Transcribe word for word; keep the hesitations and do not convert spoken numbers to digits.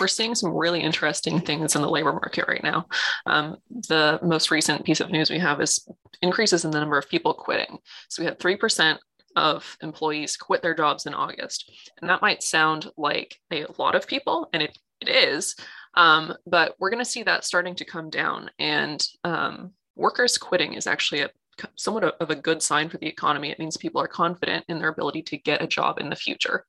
we're seeing some really interesting things in the labor market right now. Um, the most recent piece of news we have is increases in the number of people quitting. So we had three percent of employees quit their jobs in August. And that might sound like a lot of people, and it, it is, um, but we're going to see that starting to come down. And um, workers quitting is actually a somewhat of a good sign for the economy. It means people are confident in their ability to get a job in the future.